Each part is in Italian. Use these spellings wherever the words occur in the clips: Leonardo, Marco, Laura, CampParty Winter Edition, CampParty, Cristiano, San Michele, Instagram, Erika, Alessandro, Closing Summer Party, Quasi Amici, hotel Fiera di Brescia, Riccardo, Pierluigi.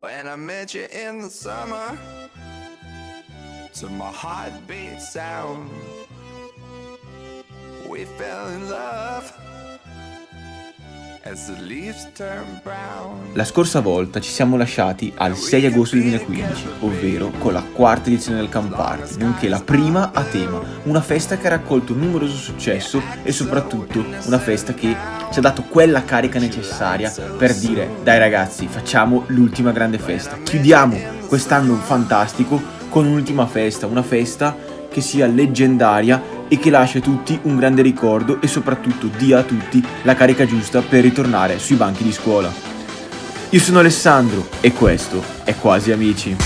When I met you in the summer, to my heartbeat sound, we fell in love as the leaves turn brown. La scorsa volta ci siamo lasciati al 6 agosto 2015, ovvero con la quarta edizione del CampParty, nonché la prima a tema, una festa che ha raccolto un numeroso successo e soprattutto una festa che ci ha dato quella carica necessaria per dire: dai ragazzi, facciamo l'ultima grande festa, chiudiamo quest'anno fantastico con un'ultima festa, una festa che sia leggendaria e che lascia a tutti un grande ricordo e soprattutto dia a tutti la carica giusta per ritornare sui banchi di scuola. Io sono Alessandro e questo è Quasi Amici.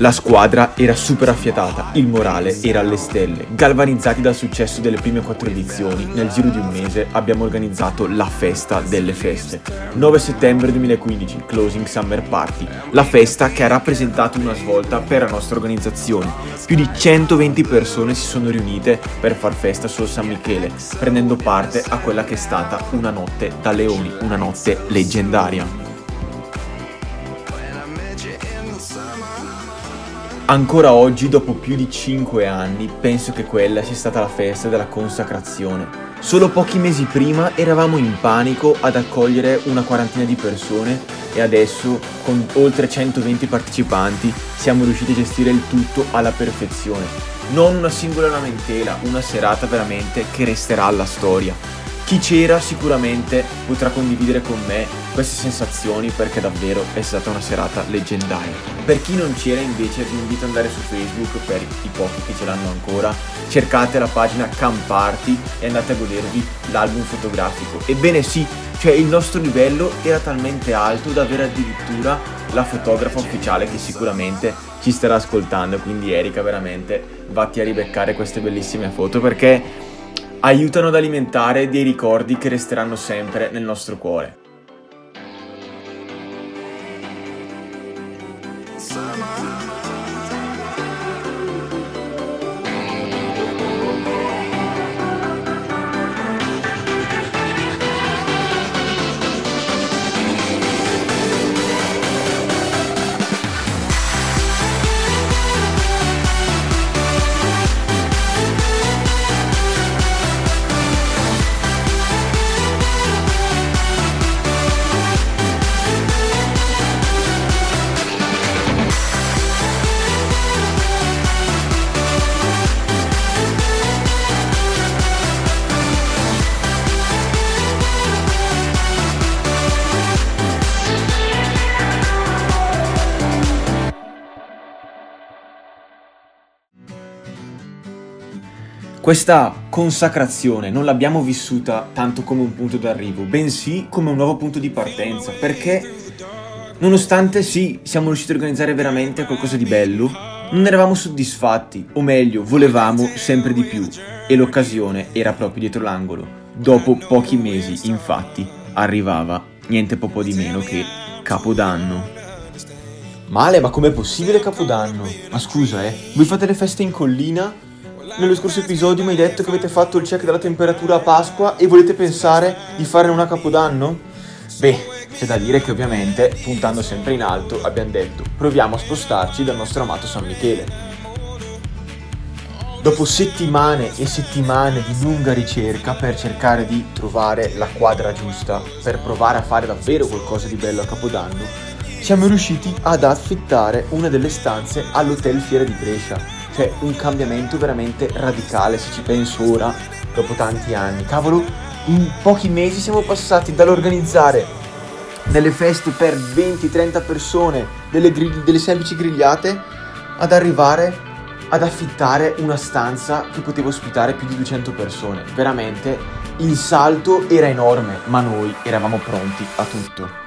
La squadra era super affiatata, il morale era alle stelle. Galvanizzati dal successo delle prime 4 edizioni, nel giro di un mese abbiamo organizzato la festa delle feste. 9 settembre 2015, Closing Summer Party, la festa che ha rappresentato una svolta per la nostra organizzazione. Più di 120 persone si sono riunite per far festa sul San Michele, prendendo parte a quella che è stata una notte da leoni, una notte leggendaria. Ancora oggi, dopo più di 5 anni, penso che quella sia stata la festa della consacrazione. Solo pochi mesi prima eravamo in panico ad accogliere una quarantina di persone e adesso, con oltre 120 partecipanti, siamo riusciti a gestire il tutto alla perfezione. Non una singola lamentela, una serata veramente che resterà alla storia. Chi c'era sicuramente potrà condividere con me queste sensazioni, perché davvero è stata una serata leggendaria. Per chi non c'era invece vi invito ad andare su Facebook, per i pochi che ce l'hanno ancora, cercate la pagina CampParty e andate a godervi l'album fotografico. Ebbene sì, cioè il nostro livello era talmente alto da avere addirittura la fotografa ufficiale che sicuramente ci starà ascoltando, quindi Erika, veramente vatti a ribeccare queste bellissime foto perché aiutano ad alimentare dei ricordi che resteranno sempre nel nostro cuore. Questa consacrazione non l'abbiamo vissuta tanto come un punto d'arrivo, bensì come un nuovo punto di partenza, perché nonostante sì, siamo riusciti a organizzare veramente qualcosa di bello, non eravamo soddisfatti, o meglio, volevamo sempre di più, e l'occasione era proprio dietro l'angolo. Dopo pochi mesi, infatti, arrivava niente poco di meno che Capodanno. Male, ma com'è possibile Capodanno? Ma scusa, voi fate le feste in collina? Nello scorso episodio mi hai detto che avete fatto il check della temperatura a Pasqua e volete pensare di fare una a Capodanno? Beh, c'è da dire che ovviamente, puntando sempre in alto, abbiamo detto proviamo a spostarci dal nostro amato San Michele. Dopo settimane e settimane di lunga ricerca per cercare di trovare la quadra giusta, per provare a fare davvero qualcosa di bello a Capodanno, siamo riusciti ad affittare una delle stanze all'hotel Fiera di Brescia. Cioè un cambiamento veramente radicale, se ci penso ora, dopo tanti anni. Cavolo, in pochi mesi siamo passati dall'organizzare delle feste per 20-30 persone, delle semplici grigliate, ad arrivare ad affittare una stanza che poteva ospitare più di 200 persone. Veramente il salto era enorme, ma noi eravamo pronti a tutto.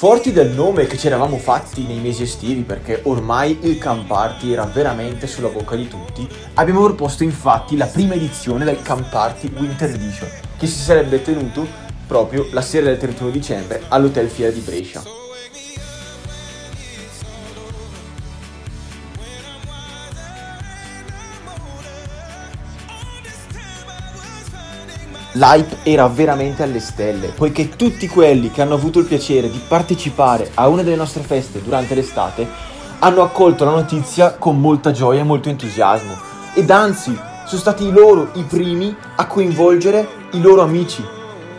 Forti del nome che ci eravamo fatti nei mesi estivi, perché ormai il CampParty era veramente sulla bocca di tutti, abbiamo proposto infatti la prima edizione del CampParty Winter Edition, che si sarebbe tenuto proprio la sera del 31 dicembre all'hotel Fiera di Brescia. L'hype era veramente alle stelle, poiché tutti quelli che hanno avuto il piacere di partecipare a una delle nostre feste durante l'estate hanno accolto la notizia con molta gioia e molto entusiasmo, ed anzi sono stati loro i primi a coinvolgere i loro amici,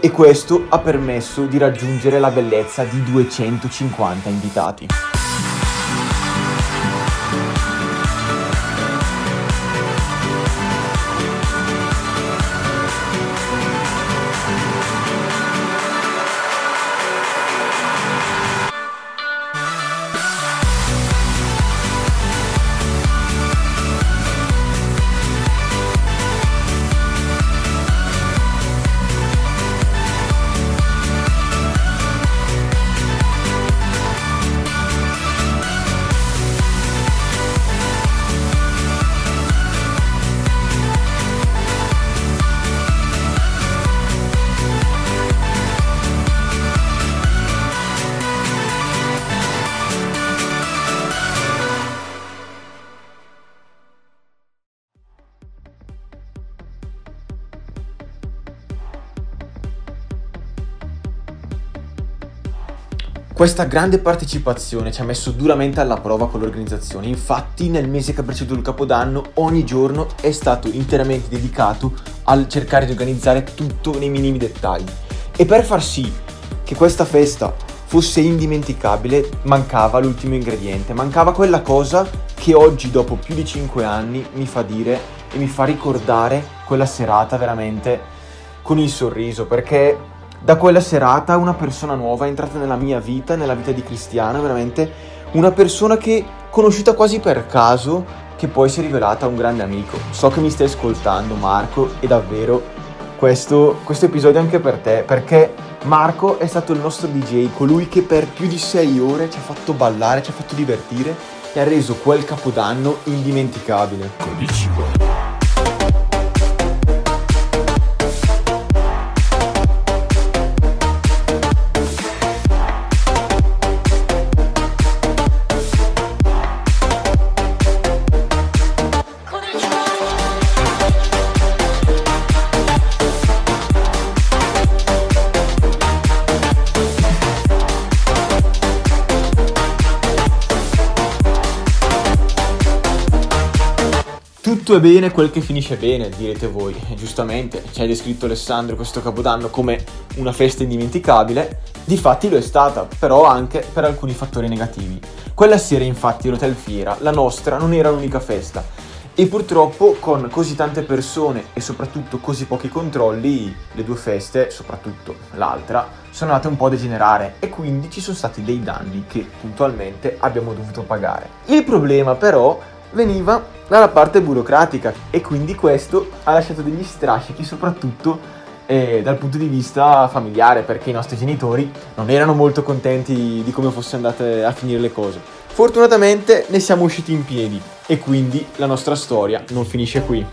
e questo ha permesso di raggiungere la bellezza di 250 invitati. Questa grande partecipazione ci ha messo duramente alla prova con l'organizzazione, infatti nel mese che ha preceduto il Capodanno ogni giorno è stato interamente dedicato al cercare di organizzare tutto nei minimi dettagli, e per far sì che questa festa fosse indimenticabile mancava l'ultimo ingrediente, mancava quella cosa che oggi dopo più di 5 anni mi fa dire e mi fa ricordare quella serata veramente con il sorriso, perché da quella serata una persona nuova è entrata nella mia vita, nella vita di Cristiano, veramente una persona che conosciuta quasi per caso, che poi si è rivelata un grande amico. So che mi stai ascoltando Marco, e davvero questo episodio è anche per te, perché Marco è stato il nostro DJ, colui che per più di 6 ore ci ha fatto ballare, ci ha fatto divertire e ha reso quel Capodanno indimenticabile. Tutto è bene quel che finisce bene, direte voi, giustamente. Ci hai descritto Alessandro questo Capodanno come una festa indimenticabile, difatti lo è stata, però anche per alcuni fattori negativi. Quella sera infatti l'hotel Fiera, la nostra, non era l'unica festa, e purtroppo con così tante persone e soprattutto così pochi controlli le due feste, soprattutto l'altra, sono andate un po' a degenerare, e quindi ci sono stati dei danni che puntualmente abbiamo dovuto pagare. Il problema però veniva dalla parte burocratica, e quindi questo ha lasciato degli strascichi soprattutto dal punto di vista familiare, perché i nostri genitori non erano molto contenti di come fossero andate a finire le cose. Fortunatamente ne siamo usciti in piedi, e quindi la nostra storia non finisce qui.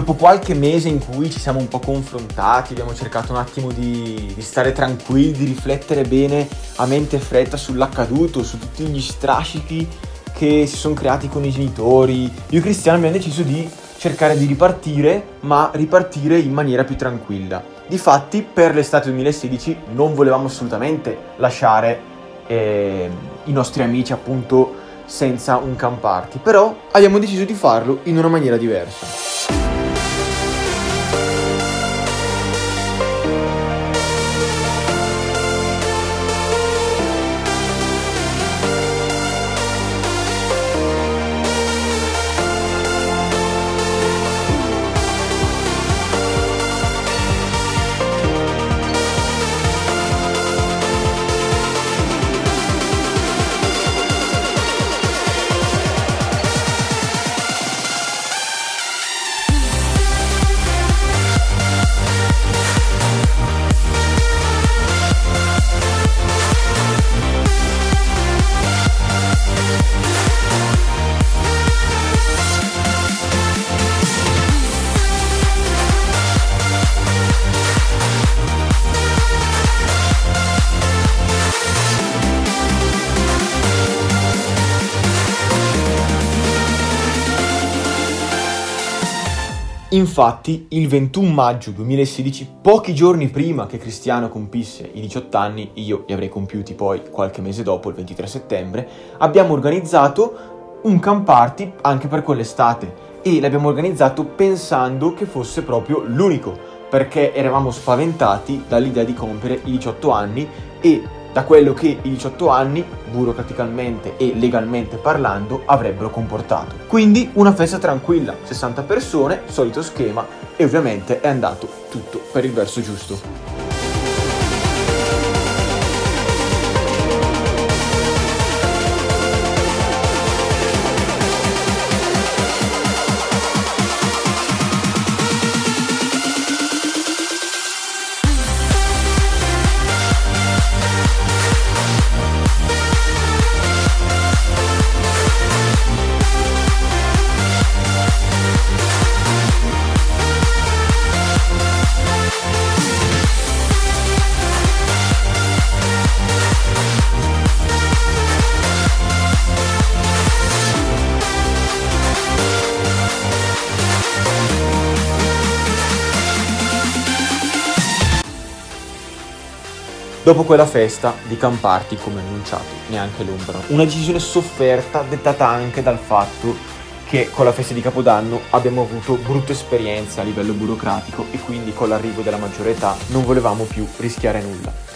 Dopo qualche mese in cui ci siamo un po' confrontati, abbiamo cercato un attimo di stare tranquilli, di riflettere bene a mente fredda sull'accaduto, su tutti gli strascichi che si sono creati con i genitori, io e Cristiano abbiamo deciso di cercare di ripartire, ma ripartire in maniera più tranquilla. Difatti per l'estate 2016 non volevamo assolutamente lasciare i nostri amici appunto senza un CampParty, però abbiamo deciso di farlo in una maniera diversa. Infatti, il 21 maggio 2016, pochi giorni prima che Cristiano compisse i 18 anni, io li avrei compiuti poi qualche mese dopo, il 23 settembre, abbiamo organizzato un CampParty anche per quell'estate e l'abbiamo organizzato pensando che fosse proprio l'unico, perché eravamo spaventati dall'idea di compiere i 18 anni e da quello che i 18 anni, burocraticamente e legalmente parlando, avrebbero comportato. Quindi una festa tranquilla, 60 persone, solito schema, e ovviamente è andato tutto per il verso giusto. Dopo quella festa di CampParty, come annunciato, neanche l'ombra. Una decisione sofferta, dettata anche dal fatto che con la festa di Capodanno abbiamo avuto brutta esperienza a livello burocratico e quindi con l'arrivo della maggiore età non volevamo più rischiare nulla.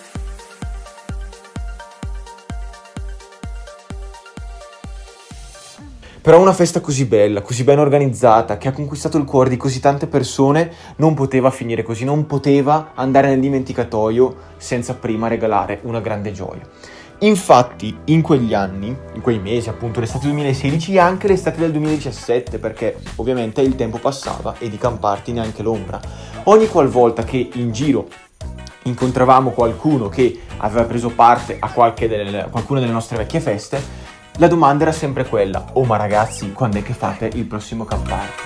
Però una festa così bella, così ben organizzata, che ha conquistato il cuore di così tante persone, non poteva finire così, non poteva andare nel dimenticatoio senza prima regalare una grande gioia. Infatti, in quegli anni, in quei mesi, appunto l'estate 2016 e anche l'estate del 2017, perché ovviamente il tempo passava e di CampParty neanche l'ombra. Ogni qualvolta che in giro incontravamo qualcuno che aveva preso parte a qualcuna delle nostre vecchie feste, la domanda era sempre quella: oh ma ragazzi, quando è che fate il prossimo CampParty?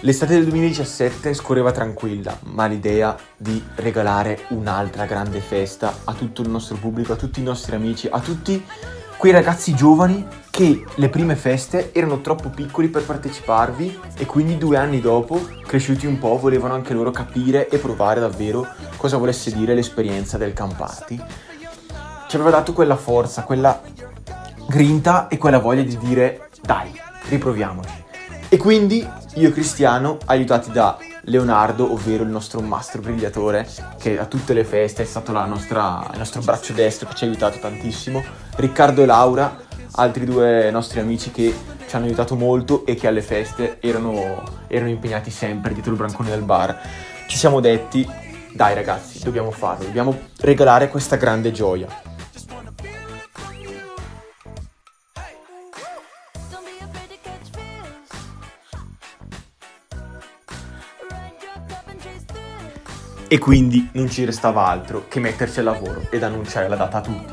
L'estate del 2017 scorreva tranquilla, ma l'idea di regalare un'altra grande festa a tutto il nostro pubblico, a tutti i nostri amici, a tutti quei ragazzi giovani che le prime feste erano troppo piccoli per parteciparvi e quindi 2 anni dopo, cresciuti un po', volevano anche loro capire e provare davvero cosa volesse dire l'esperienza del CampParty. Ci aveva dato quella forza, quella grinta e quella voglia di dire dai, riproviamoci. E quindi io e Cristiano, aiutati da Leonardo, ovvero il nostro mastro grigliatore, che a tutte le feste è stato il nostro braccio destro, che ci ha aiutato tantissimo. Riccardo e Laura, altri due nostri amici che ci hanno aiutato molto e che alle feste erano impegnati sempre dietro il bancone del bar. Ci siamo detti: dai ragazzi, dobbiamo farlo, dobbiamo regalare questa grande gioia. E quindi non ci restava altro che metterci al lavoro ed annunciare la data a tutti.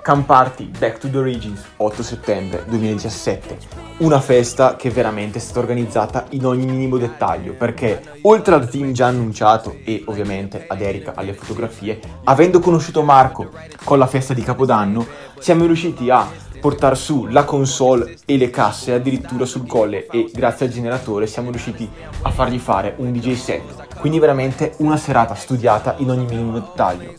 CampParty Back to the Origins, 8 settembre 2017. Una festa che veramente è stata organizzata in ogni minimo dettaglio, perché oltre al team già annunciato e ovviamente ad Erika alle fotografie, avendo conosciuto Marco con la festa di Capodanno, siamo riusciti a portare su la console e le casse addirittura sul colle, e grazie al generatore siamo riusciti a fargli fare un DJ set. Quindi veramente una serata studiata in ogni minimo dettaglio.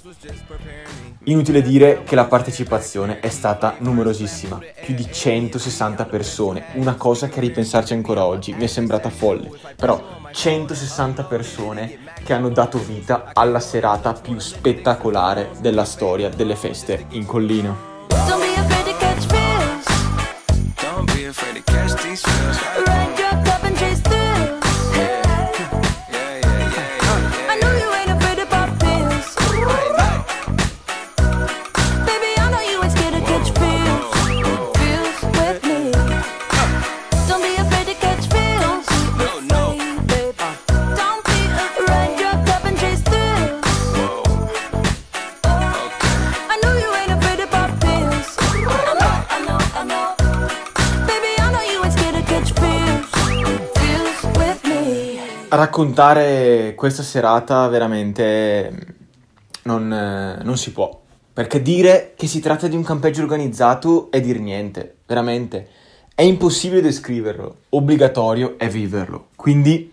Inutile dire che la partecipazione è stata numerosissima, più di 160 persone, una cosa che a ripensarci ancora oggi mi è sembrata folle, però 160 persone che hanno dato vita alla serata più spettacolare della storia delle feste in collina. A raccontare questa serata veramente non si può, perché dire che si tratta di un campeggio organizzato è dir niente, veramente. È impossibile descriverlo, obbligatorio è viverlo. Quindi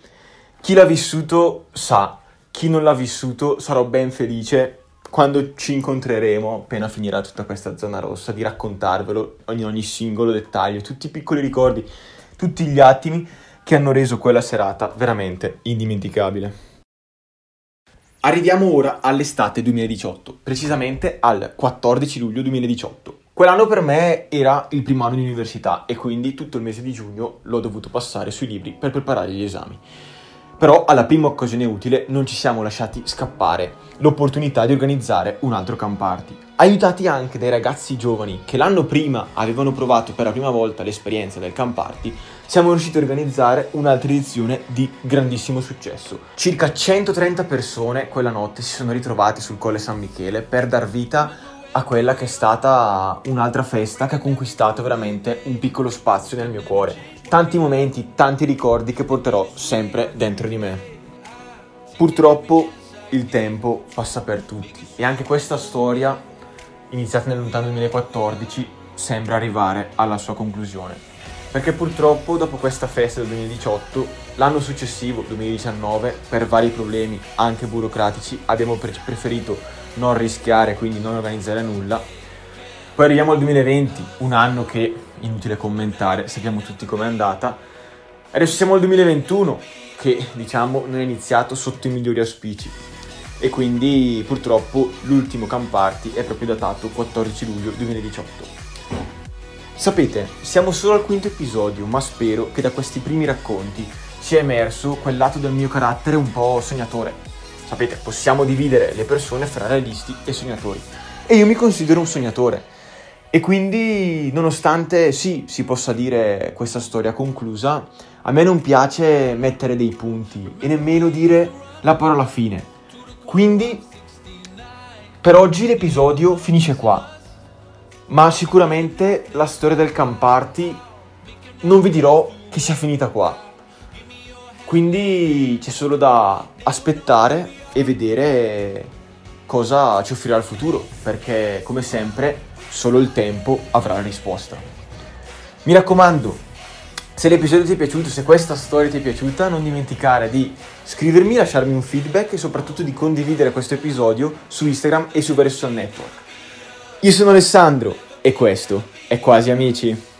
chi l'ha vissuto sa, chi non l'ha vissuto sarò ben felice quando ci incontreremo, appena finirà tutta questa zona rossa, di raccontarvelo in ogni singolo dettaglio, tutti i piccoli ricordi, tutti gli attimi che hanno reso quella serata veramente indimenticabile. Arriviamo ora all'estate 2018, precisamente al 14 luglio 2018. Quell'anno per me era il primo anno di università e quindi tutto il mese di giugno l'ho dovuto passare sui libri per preparare gli esami. Però alla prima occasione utile non ci siamo lasciati scappare l'opportunità di organizzare un altro CampParty. Aiutati anche dai ragazzi giovani che l'anno prima avevano provato per la prima volta l'esperienza del CampParty, siamo riusciti a organizzare un'altra edizione di grandissimo successo. Circa 130 persone quella notte si sono ritrovate sul Colle San Michele per dar vita a quella che è stata un'altra festa che ha conquistato veramente un piccolo spazio nel mio cuore. Tanti momenti, tanti ricordi che porterò sempre dentro di me. Purtroppo il tempo passa per tutti e anche questa storia, iniziata nel lontano 2014, sembra arrivare alla sua conclusione. Perché purtroppo dopo questa festa del 2018, l'anno successivo, 2019, per vari problemi anche burocratici, abbiamo preferito non rischiare, quindi non organizzare nulla. Poi arriviamo al 2020, un anno che, inutile commentare, sappiamo tutti com'è andata. Adesso siamo al 2021, che diciamo non è iniziato sotto i migliori auspici. E quindi purtroppo l'ultimo CampParty è proprio datato 14 luglio 2018. Sapete, siamo solo al quinto episodio, ma spero che da questi primi racconti sia emerso quel lato del mio carattere un po' sognatore. Sapete, possiamo dividere le persone fra realisti e sognatori. E io mi considero un sognatore. E quindi, nonostante sì, si possa dire questa storia conclusa, a me non piace mettere dei punti e nemmeno dire la parola fine. Quindi per oggi l'episodio finisce qua, ma sicuramente la storia del CampParty non vi dirò che sia finita qua. Quindi c'è solo da aspettare e vedere cosa ci offrirà il futuro, perché come sempre solo il tempo avrà la risposta. Mi raccomando, se l'episodio ti è piaciuto, se questa storia ti è piaciuta, non dimenticare di scrivermi, lasciarmi un feedback e soprattutto di condividere questo episodio su Instagram e su vari social network. Io sono Alessandro e questo è Quasi Amici.